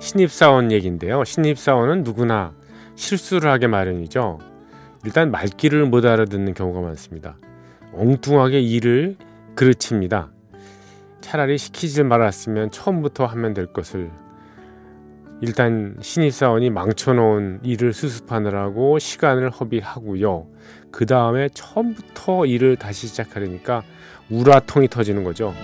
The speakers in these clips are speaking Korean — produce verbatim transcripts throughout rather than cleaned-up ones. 신입사원 얘기인데요. 신입사원은 누구나 실수를 하게 마련이죠. 일단 말귀를 못 알아듣는 경우가 많습니다. 엉뚱하게 일을 그르칩니다. 차라리 시키질 말았으면 처음부터 하면 될 것을. 일단 신입사원이 망쳐놓은 일을 수습하느라고 시간을 허비하고요. 그 다음에 처음부터 일을 다시 시작하려니까 우라통이 터지는 거죠.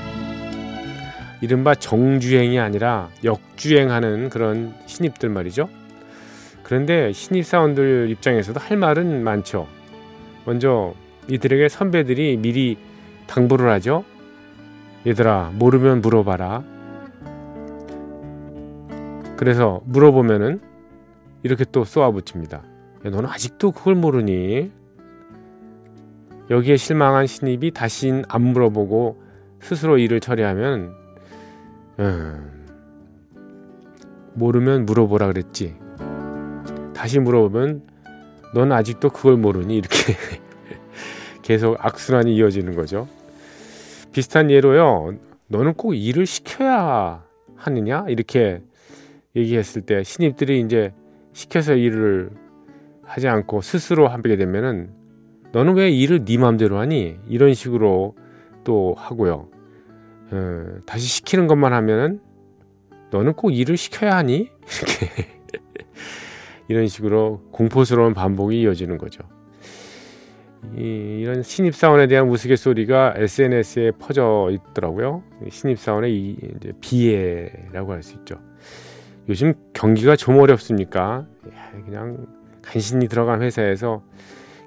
이른바 정주행이 아니라 역주행하는 그런 신입들 말이죠. 그런데 신입사원들 입장에서도 할 말은 많죠. 먼저 이들에게 선배들이 미리 당부를 하죠. 얘들아, 모르면 물어봐라. 그래서 물어보면은 이렇게 또 쏘아붙입니다. 야, 너는 아직도 그걸 모르니? 여기에 실망한 신입이 다신 안 물어보고 스스로 일을 처리하면 음, 모르면 물어보라 그랬지. 다시 물어보면 넌 아직도 그걸 모르니? 이렇게 계속 악순환이 이어지는 거죠. 비슷한 예로요. 너는 꼭 일을 시켜야 하느냐? 이렇게 얘기했을 때 신입들이 이제 시켜서 일을 하지 않고 스스로 하게 되면은 너는 왜 일을 네 마음대로 하니? 이런 식으로 또 하고요. 음, 다시 시키는 것만 하면은 너는 꼭 일을 시켜야 하니? 이렇게 이런 식으로 공포스러운 반복이 이어지는 거죠. 이, 이런 신입사원에 대한 우스갯소리가 에스엔에스에 퍼져 있더라고요. 신입사원의 이, 이제 비애라고 할 수 있죠. 요즘 경기가 좀 어렵습니까? 그냥 간신히 들어간 회사에서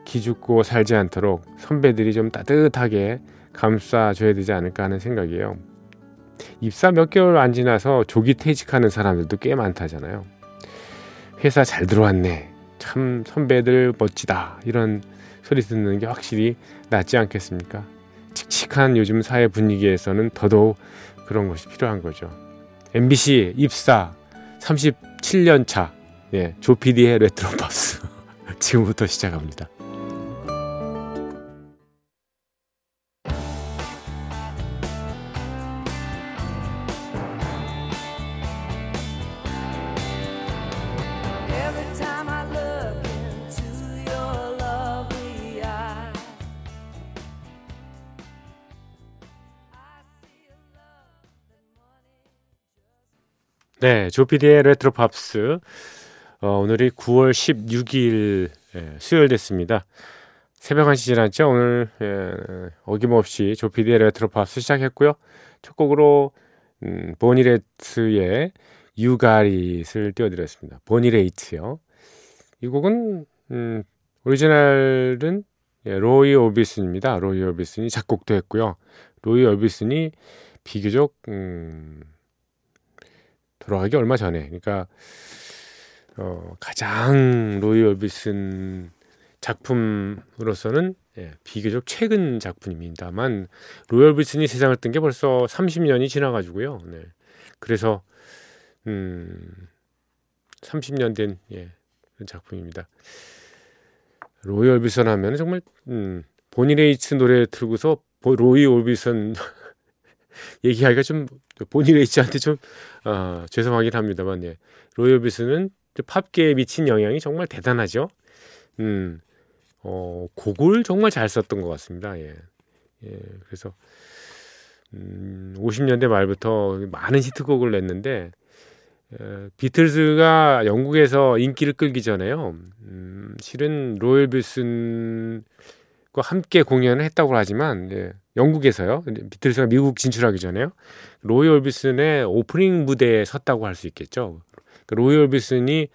기죽고 살지 않도록 선배들이 좀 따뜻하게 감싸줘야 되지 않을까 하는 생각이에요. 입사 몇 개월 안 지나서 조기 퇴직하는 사람들도 꽤 많다잖아요. 회사 잘 들어왔네, 참 선배들 멋지다, 이런 소리 듣는 게 확실히 낫지 않겠습니까? 칙칙한 요즘 사회 분위기에서는 더더욱 그런 것이 필요한 거죠. 엠비씨 입사 삼십칠 년 차, 예, 조피디의 레트로 팝스 지금부터 시작합니다. 네, 조피디의 레트로 팝스. 어, 오늘이 구월 십육일 예, 수요일 됐습니다. 새벽 한 시 지났죠? 오늘 예, 어김없이 조피디의 레트로 팝스 시작했고요. 첫 곡으로 음, 보니레이트의 You Got It을 띄워드렸습니다. 보니레이트요. 이 곡은 음, 오리지널은 예, 로이 오비슨입니다. 로이 오비슨이 작곡도 했고요. 로이 오비슨이 비교적 음, 돌아가기 얼마 전에, 그러니까 어, 가장 로이 오비슨 작품으로서는 예, 비교적 최근 작품입니다만 로이 오비슨이 세상을 뜬 게 벌써 삼십 년이 지나가지고요. 네. 그래서 음, 삼십 년 된 예, 작품입니다. 로이 오비슨 하면 정말 음, 보니레이츠 노래 틀고서 보, 로이 오비슨 얘기하기가 좀 보니레이츠한테 좀 어, 죄송하긴 합니다만 예. 로이 오비슨은 팝계에 미친 영향이 정말 대단하죠. 음, 어, 곡을 정말 잘 썼던 것 같습니다. 예, 예 그래서 음, 오십 년대 말부터 많은 히트곡을 냈는데 예, 비틀스가 영국에서 인기를 끌기 전에요. 음, 실은 로이 오비슨 함께 공연을 했다고 하지만 예, 영국에서요. 비틀스가 미국 진출하기 전에요. 로이 오비슨의 오프닝 무대에 섰다고 할 수 있겠죠. 그러니까 로이 오비슨이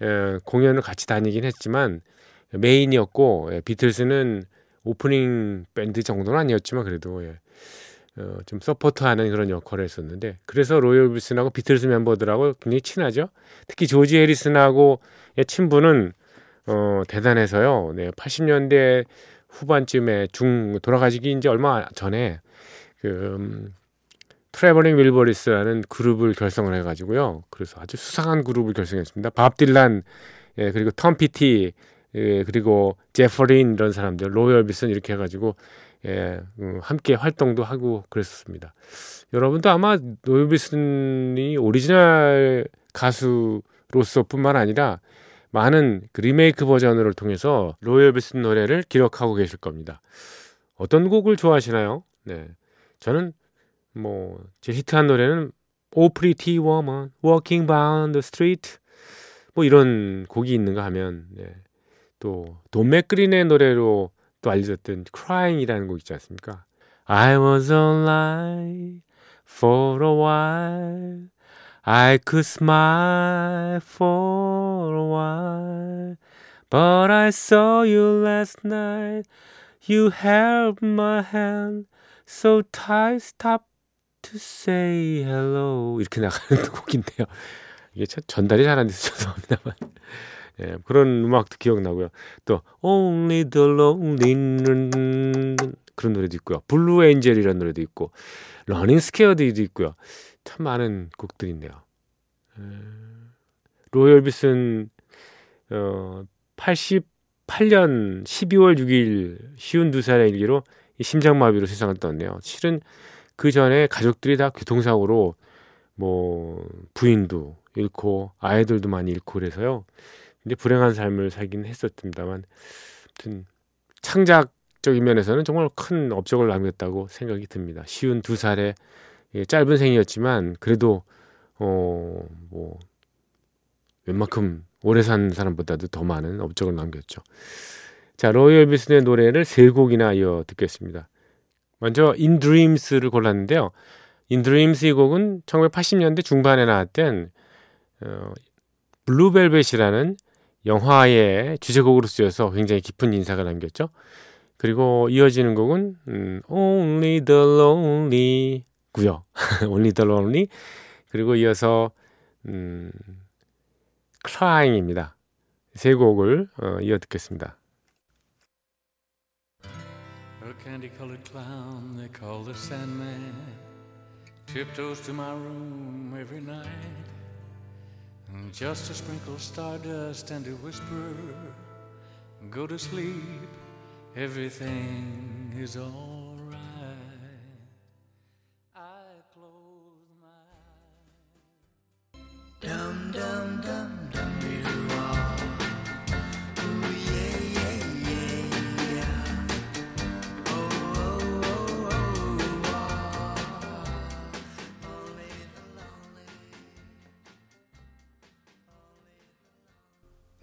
에, 공연을 같이 다니긴 했지만 메인이었고, 예, 비틀스는 오프닝 밴드 정도는 아니었지만 그래도 예, 어, 좀 서포트하는 그런 역할을 했었는데, 그래서 로이 오비슨하고 비틀스 멤버들하고 굉장히 친하죠. 특히 조지 해리슨하고 친분은 어, 대단해서요. 네, 팔십 년대 후반쯤에 중 돌아가시기 이제 얼마 전에 그 음, 트래버링 윌버리스라는 그룹을 결성을 해가지고요. 그래서 아주 수상한 그룹을 결성했습니다. 밥 딜란, 예, 그리고 톰 피티, 예, 그리고 제퍼린 이런 사람들, 로이 오비슨 이렇게 해가지고 예, 음, 함께 활동도 하고 그랬었습니다. 여러분도 아마 로이 오비슨이 오리지널 가수로서뿐만 아니라 많은 그 리메이크 버전을 통해서 로이 오비슨 노래를 기록하고 계실 겁니다. 어떤 곡을 좋아하시나요? 네, 저는 뭐 제 히트한 노래는 Oh Pretty Woman, Walking Down the Street 뭐 이런 곡이 있는가 하면, 네, 또 돈 맥그린의 노래로 또 알려졌던 Crying이라는 곡 있지 않습니까? I was alive for a while, I could smile for a while, but I saw you last night, you held my hand, so I stopped to say hello. 이렇게 나가는 곡인데요. 이게 참 전달이 잘 안 돼서 죄송합니다만. 예, 그런 음악도 기억나고요. 또 Only the Lonely 그런 노래도 있고요. 블루 엔젤이라는 노래도 있고, 러닝 스퀘어드도 있고요. 참 많은 곡들이 있네요. 음, 로이 오비슨 어, 팔십팔 년 십이월 육일 쉰두 살의 일기로 심장마비로 세상을 떴네요. 실은 그 전에 가족들이 다 교통사고로 뭐 부인도 잃고 아이들도 많이 잃고 그래서요. 근데 불행한 삶을 살긴 했었습니다만, 아무튼 창작적인 면에서는 정말 큰 업적을 남겼다고 생각이 듭니다. 쉰두 살의 예, 짧은 생이었지만 그래도 어, 뭐 웬만큼 오래 산 사람보다도 더 많은 업적을 남겼죠. 자, 로이 오비슨의 노래를 세 곡이나 이어 듣겠습니다. 먼저 In Dreams를 골랐는데요. In Dreams 이 곡은 천구백팔십 년대 중반에 나왔던 어, 블루벨벳이라는 영화의 주제곡으로 쓰여서 굉장히 깊은 인상을 남겼죠. 그리고 이어지는 곡은 음, Only the Lonely 고요. Only the Lonely, 그리고 이어서 음, Crying입니다. 세 곡을 어, 이어 듣겠습니다. A candy-colored clown they call the Sandman tiptoes to my room every night, and just a sprinkle of stardust and a whisper, go to sleep, everything is all. Dum dum dum dum dee-doo-wah. Ooh yeah yeah yeah yeah. Oh oh oh oh wah. Only the lonely.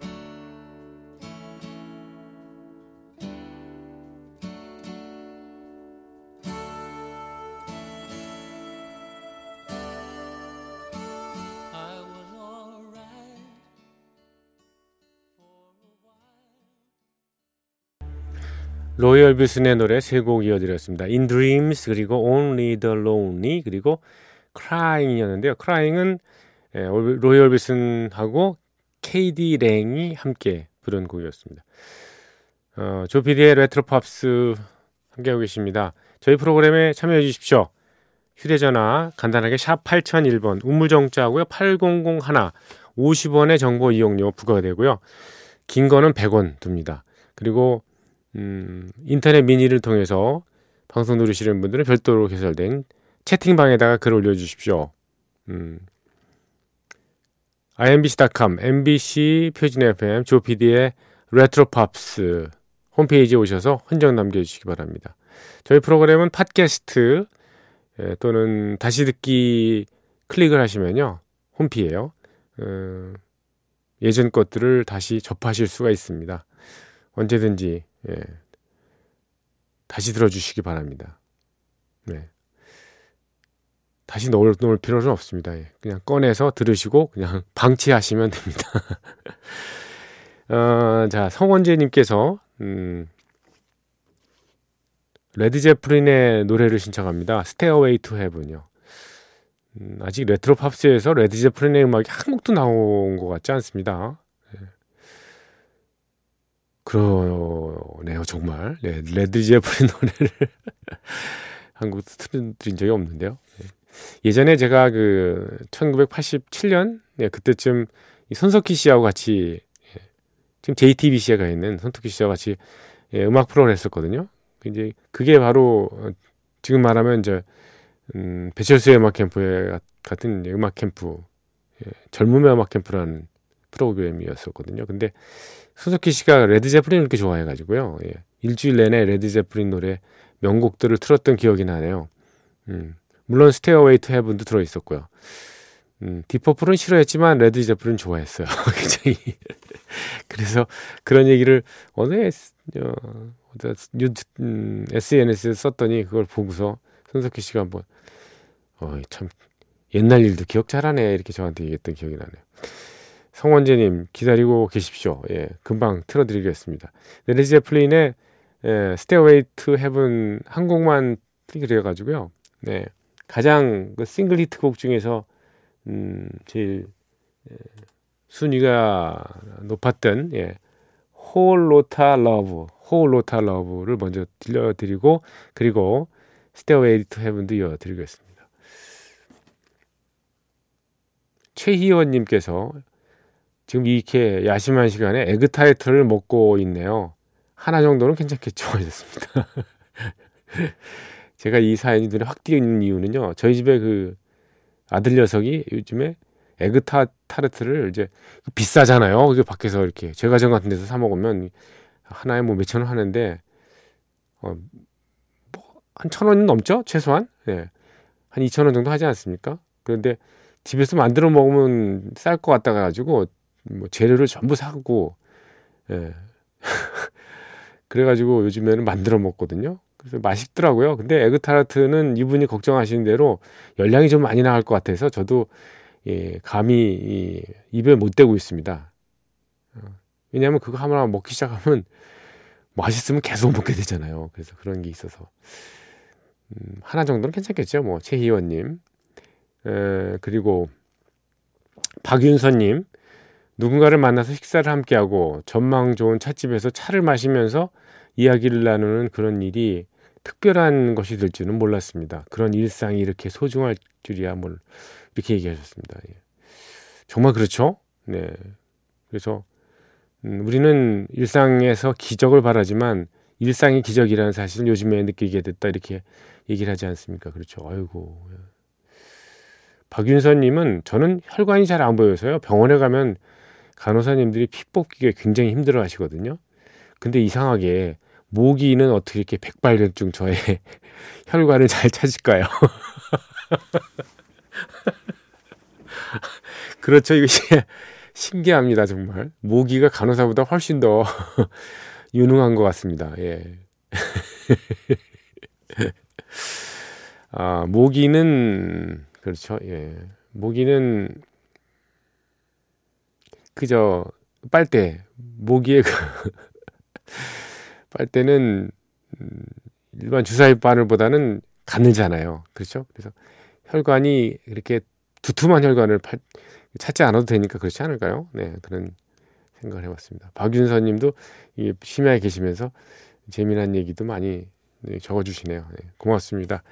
Only the lonely. 로이 오비슨의 노래 세 곡 이어드렸습니다. In Dreams, 그리고 Only the Lonely, 그리고 Crying이었는데요. Crying은 로이 오비슨하고 케이디 랭이 함께 부른 곡이었습니다. 어, 조피디의 레트로 팝스 함께하고 계십니다. 저희 프로그램에 참여해 주십시오. 휴대전화 간단하게 샵 팔공공일 번, 우물정자하고요. 팔공공일, 오십 원의 정보 이용료 부과가 되고요. 긴 거는 백 원 듭니다. 그리고 음, 인터넷 미니를 통해서 방송 들으시는 분들은 별도로 개설된 채팅방에다가 글을 올려주십시오. 음, 아이엠비씨 닷컴, 엠비씨 표준 에프엠, 조피디의 레트로 팝스 홈페이지에 오셔서 흔적 남겨주시기 바랍니다. 저희 프로그램은 팟캐스트 예, 또는 다시 듣기 클릭을 하시면요, 홈피예요. 음, 예전 것들을 다시 접하실 수가 있습니다. 언제든지 예, 다시 들어주시기 바랍니다. 네. 다시 넣을, 넣을 필요는 없습니다. 예. 그냥 꺼내서 들으시고 그냥 방치하시면 됩니다. 어, 자, 성원재님께서 음, 레드 제플린의 노래를 신청합니다. Stairway to Heaven요. 음, 아직 레트로 팝스에서 레드 제플린의 음악이 한 곡도 나온 것 같지 않습니다. 예. 그러네요, 정말. 예, 레드 제플린 노래를 한 곡도 틀어드린 적이 없는데요. 예. 예전에 제가 그 천구백팔십칠 년 예, 그때쯤 이 손석희 씨하고 같이 예, 지금 제이티비씨에 가 있는 손석희 씨와 같이 예, 음악 프로그램을 했었거든요. 이제 그게 바로 지금 말하면 이제 음, 배철수의 음악 캠프에 같은 음악 캠프 예, 젊음의 음악 캠프라는 프로그램이었었거든요. 근데 손석희 씨가 레드 제플린을 이렇게 좋아해가지고요. 예, 일주일 내내 레드 제플린 노래 명곡들을 틀었던 기억이 나네요. 음. 물론 스테어웨이 투 헤븐도 들어있었고요. 음, 디퍼플은 싫어했지만 레드 제플린 좋아했어요. 굉장히. 그래서 그런 얘기를 어느 어, 음, 에스엔에스에 썼더니 그걸 보고서 손석희 씨가 한번 어, 참 옛날 일도 기억 잘하네 이렇게 저한테 얘기했던 기억이 나네요. 성원재님 기다리고 계십시오. 예, 금방 틀어드리겠습니다. 레드 제플린의 예, 스테어웨이 투 헤븐 한 곡만 틀어드려가지고요. 네. 가장 그 싱글 히트곡 중에서 음, 제일 예, 순위가 높았던 예, 홀로타 러브, 홀로타 러브를 먼저 들려드리고 그리고 스테어웨이 투 헤븐도 이어드리겠습니다. 최희원님께서 지금 이렇게 야심한 시간에 에그 타이틀을 먹고 있네요. 하나 정도는 괜찮겠죠 하셨습니다. 제가 이 사연이 눈에 확 띄는 이유는요. 저희 집에 그 아들 녀석이 요즘에 에그 타, 타르트를 이제 비싸잖아요. 이게 밖에서 이렇게 제과점 같은 데서 사 먹으면 하나에 뭐 몇천 원 하는데 어, 뭐 한 천 원 넘죠? 최소한? 예. 한 이천 원 정도 하지 않습니까? 그런데 집에서 만들어 먹으면 쌀 것 같다 가지고 뭐 재료를 전부 사고 예. 그래가지고 요즘에는 만들어 먹거든요. 그래서 맛있더라고요. 근데 에그타르트는 이분이 걱정하시는 대로 열량이 좀 많이 나갈 것 같아서 저도 예, 감히 이, 입에 못 대고 있습니다. 왜냐하면 그거 하나 먹기 시작하면 맛있으면 계속 먹게 되잖아요. 그래서 그런 게 있어서 음, 하나 정도는 괜찮겠죠. 뭐 최희원님 에, 그리고 박윤서님 누군가를 만나서 식사를 함께하고 전망 좋은 찻집에서 차를 마시면서 이야기를 나누는 그런 일이 특별한 것이 될 줄은 몰랐습니다. 그런 일상이 이렇게 소중할 줄이야 뭘 이렇게 얘기하셨습니다. 예. 정말 그렇죠. 네. 그래서 음, 우리는 일상에서 기적을 바라지만 일상이 기적이라는 사실을 요즘에 느끼게 됐다 이렇게 얘기를 하지 않습니까? 그렇죠. 아이고. 박윤서님은 저는 혈관이 잘 안 보여서요. 병원에 가면 간호사님들이 피 뽑기에 굉장히 힘들어하시거든요. 근데 이상하게 모기는 어떻게 이렇게 백발견증 저의 혈관을 잘 찾을까요? 그렇죠. 이것이 신기합니다. 정말 모기가 간호사보다 훨씬 더 유능한 것 같습니다. 예. 아, 모기는 그렇죠. 예. 모기는 그저 빨대 모기의 그 빨대는 음, 일반 주사위 바늘보다는 가늘잖아요. 그렇죠? 그래서 혈관이 이렇게 두툼한 혈관을 팔, 찾지 않아도 되니까 그렇지 않을까요? 네, 그런 생각을 해봤습니다. 박윤서님도 이 심야에 계시면서 재미난 얘기도 많이 네, 적어주시네요. 네, 고맙습니다.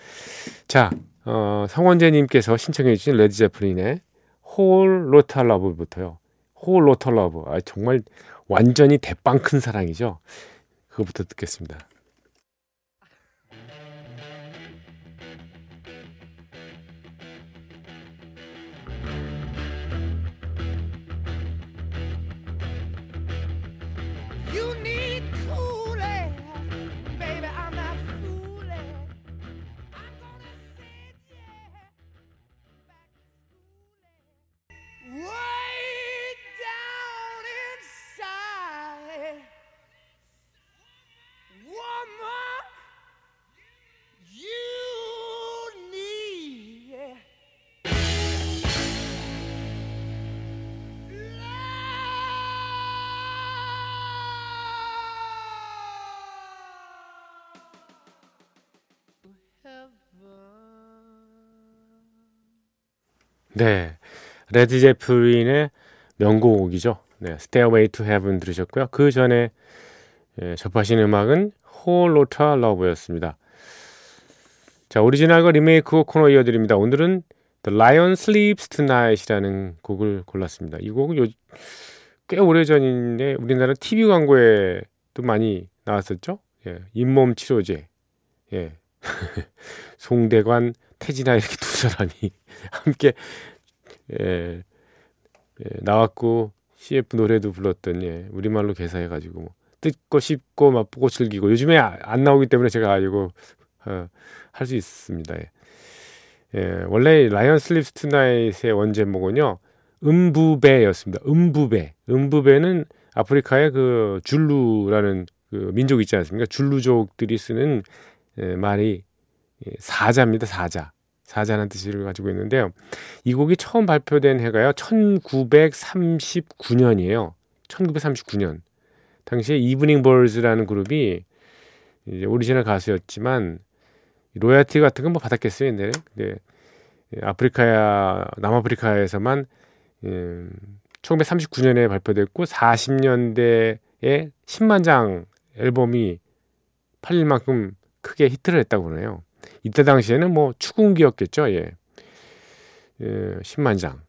자, 어, 성원재님께서 신청해주신 레드 제플린의 홀 로타 러브부터요. 홀 로타 러브, 아 정말. 완전히 대빵 큰 사랑이죠. 그거부터 듣겠습니다. What? 네, 레드 제플린의 명곡이죠. 네, Stairway to Heaven 들으셨고요. 그 전에 예, 접하신 음악은 Whole Lotta Love였습니다. 자, 오리지널과 리메이크 코너 이어드립니다. 오늘은 The Lion Sleeps Tonight이라는 곡을 골랐습니다. 이 곡은 요, 꽤 오래전인데 우리나라 티비 광고에 또 많이 나왔었죠. 예, 잇몸 치료제. 예, 송대관, 태진아 이렇게 두 사람이 함께 예, 예, 나왔고 씨에프 노래도 불렀던 예, 우리말로 개사해가지고 뭐, 뜯고 씹고 맛보고 즐기고 요즘에 안 나오기 때문에 제가 이거 어, 할 수 있습니다. 예. 예, 원래 라이언 슬립스 투나잇의 원제목은요 음부베였습니다. 음부베, 음부베는 아프리카의 그 줄루라는 그 민족 있지 않습니까? 줄루족들이 쓰는 예, 말이 예, 사자입니다. 사자. 사자라는 뜻을 가지고 있는데요. 이 곡이 처음 발표된 해가요. 천구백삼십구 년이에요. 천구백삼십구 년. 당시에 이브닝 벌즈라는 그룹이 이제 오리지널 가수였지만 로얄티 같은 건 뭐 받았겠어요, 옛날에. 근데 아프리카야, 남아프리카에서만 음, 천구백삼십구 년에 발표됐고 사십 년대에 십만 장 앨범이 팔릴 만큼 크게 히트를 했다고 그러네요. 이때 당시에는 뭐 추궁기였겠죠. 예. 예, 십만 장.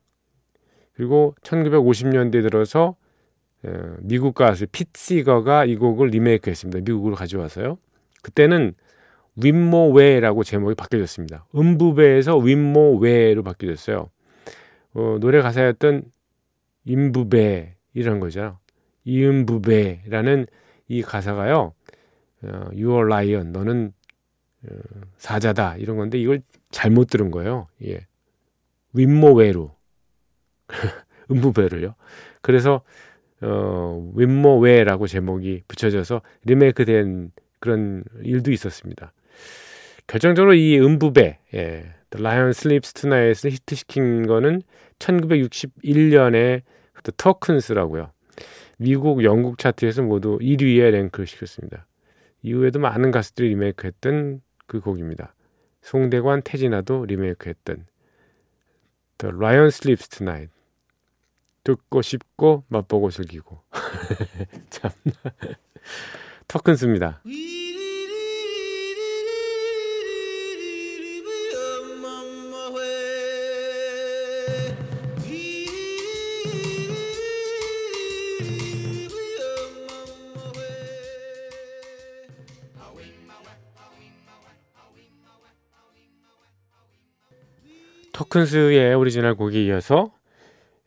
그리고 천구백오십 년대에 들어서 예, 미국 가수 핏시거가 이 곡을 리메이크했습니다. 미국으로 가져와서요. 그때는 윈모웨이라고 제목이 바뀌어졌습니다. 음부베에서 윈모웨이로 바뀌어졌어요. 어, 노래 가사였던 임부베 이런 거죠. 이음부베라는 이 가사가요. 어, You are lion, 너는 어, 사자다 이런 건데 이걸 잘못 들은 거예요. 예, 윈모웨이로 음부배를요. 그래서 어, 윈모웨이라고 제목이 붙여져서 리메이크된 그런 일도 있었습니다. 결정적으로 이 음부배, 예, The Lion Sleeps Tonight을 히트시킨 거는 천구백육십일 년에 The Tokens라고요. 미국, 영국 차트에서 모두 일 위에 랭크를 시켰습니다. 이후에도 많은 가수들이 리메이크했던 그 곡입니다. 송대관, 태진아도 리메이크했던 The Lion Sleeps Tonight. 듣고 싶고 맛보고 즐기고 참 토큰스입니다. 토큰스의 오리지널 곡에 이어서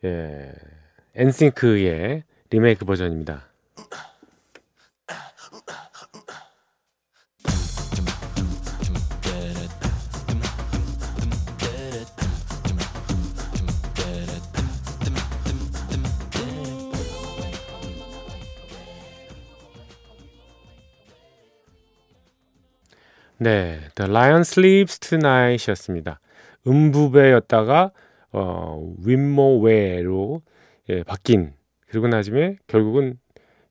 예, 엔싱크의 리메이크 버전입니다. 네, The Lion Sleeps Tonight이었습니다. 음부배였다가 어, 윈모웨이로 예, 바뀐 그리고 나중에 결국은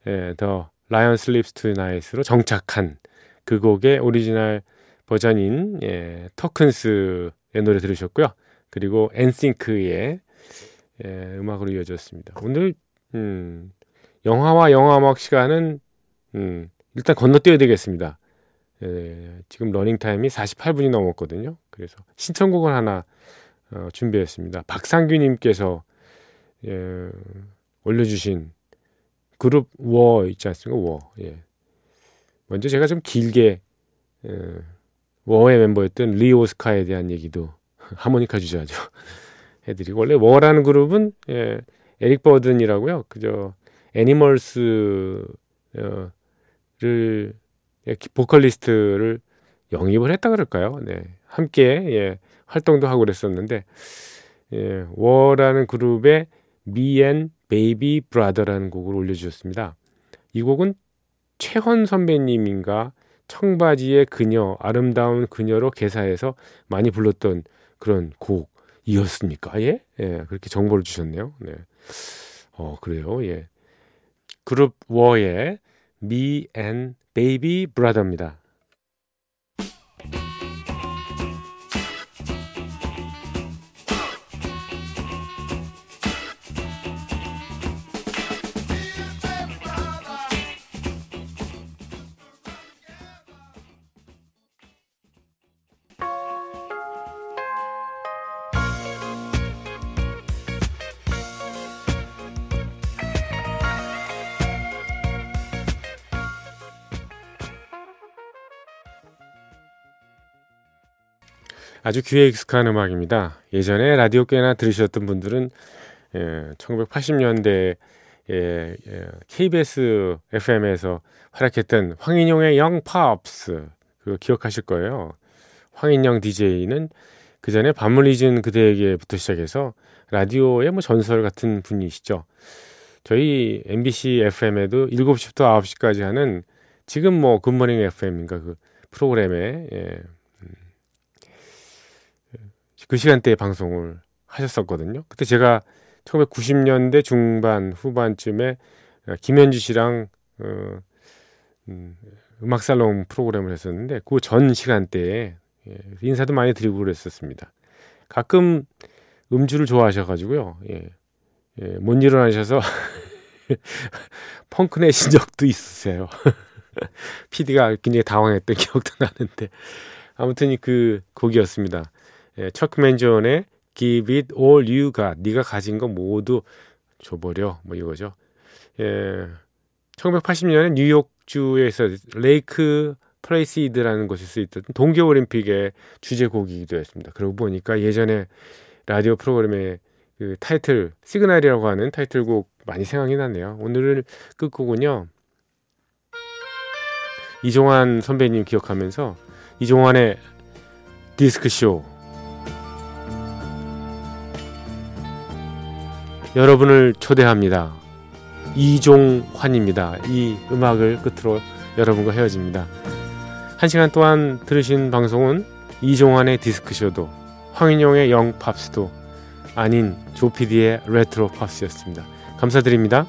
예, The Lion Sleeps Tonight으로 정착한 그 곡의 오리지널 버전인 예, 터큰스의 노래 들으셨고요. 그리고 엔싱크의 예, 음악으로 이어졌습니다. 오늘 음, 영화와 영화음악 시간은 음, 일단 건너뛰어야 되겠습니다. 예, 지금 러닝타임이 사십팔 분이 넘었거든요. 그래서 신청곡을 하나 어, 준비했습니다. 박상규님께서 예, 올려주신 그룹 War 있지 않습니까? War. 예. 먼저 제가 좀 길게 예, War의 멤버였던 리 오스카에 대한 얘기도 하모니카 주자죠 해드리고 원래 War라는 그룹은 예, 에릭 버든이라고요. 그저 애니멀스를 어, 보컬리스트를 영입을 했다 그럴까요? 네. 함께 예, 활동도 하고 그랬었는데 예, 워라는 그룹의 Me and Baby Brother라는 곡을 올려주셨습니다. 이 곡은 최헌 선배님인가 청바지의 그녀, 아름다운 그녀로 개사해서 많이 불렀던 그런 곡이었습니까? 예, 예 그렇게 정보를 주셨네요. 네, 어 그래요. 예, 그룹 워의 Me and 베이비 브라더입니다. 아주 귀에 익숙한 음악입니다. 예전에 라디오 꽤나 들으셨던 분들은 예, 천구백팔십 년대 예, 예, 케이비에스 에프엠에서 활약했던 황인용의 Young Pops 그거 기억하실 거예요. 황인용 디제이는 그 전에 밤을 잊은 그대에게부터 시작해서 라디오의 뭐 전설 같은 분이시죠. 저희 엠비씨 에프엠에도 일곱 시부터 아홉 시까지 하는 지금 뭐 굿모닝 에프엠인가 그 프로그램에 예, 그 시간대에 방송을 하셨었거든요. 그때 제가 천구백구십 년대 중반 후반쯤에 김현주 씨랑 어, 음, 음악살롱 프로그램을 했었는데 그 전 시간대에 예, 인사도 많이 드리고 그랬었습니다. 가끔 음주를 좋아하셔가지고요. 예, 예, 못 일어나셔서 펑크 내신 적도 있으세요. 피디가 굉장히 당황했던 기억도 나는데 아무튼 그 곡이었습니다. 예, 처크 맨존의 Give it all you got, 네가 가진 거 모두 줘버려 뭐 이거죠. 예, 천구백팔십 년에 뉴욕주에서 레이크 플레이시드라는 곳에서 있던 동계올림픽의 주제곡이기도 했습니다. 그러고 보니까 예전에 라디오 프로그램의 그 타이틀 시그널이라고 하는 타이틀곡 많이 생각이 나네요. 오늘을 끝곡은요 이종환 선배님 기억하면서 이종환의 디스크쇼, 여러분을 초대합니다. 이종환입니다. 이 음악을 끝으로 여러분과 헤어집니다. 한 시간 동안 들으신 방송은 이종환의 디스크쇼도 황인용의 영팝스도 아닌 조피디의 레트로 팝스였습니다. 감사드립니다.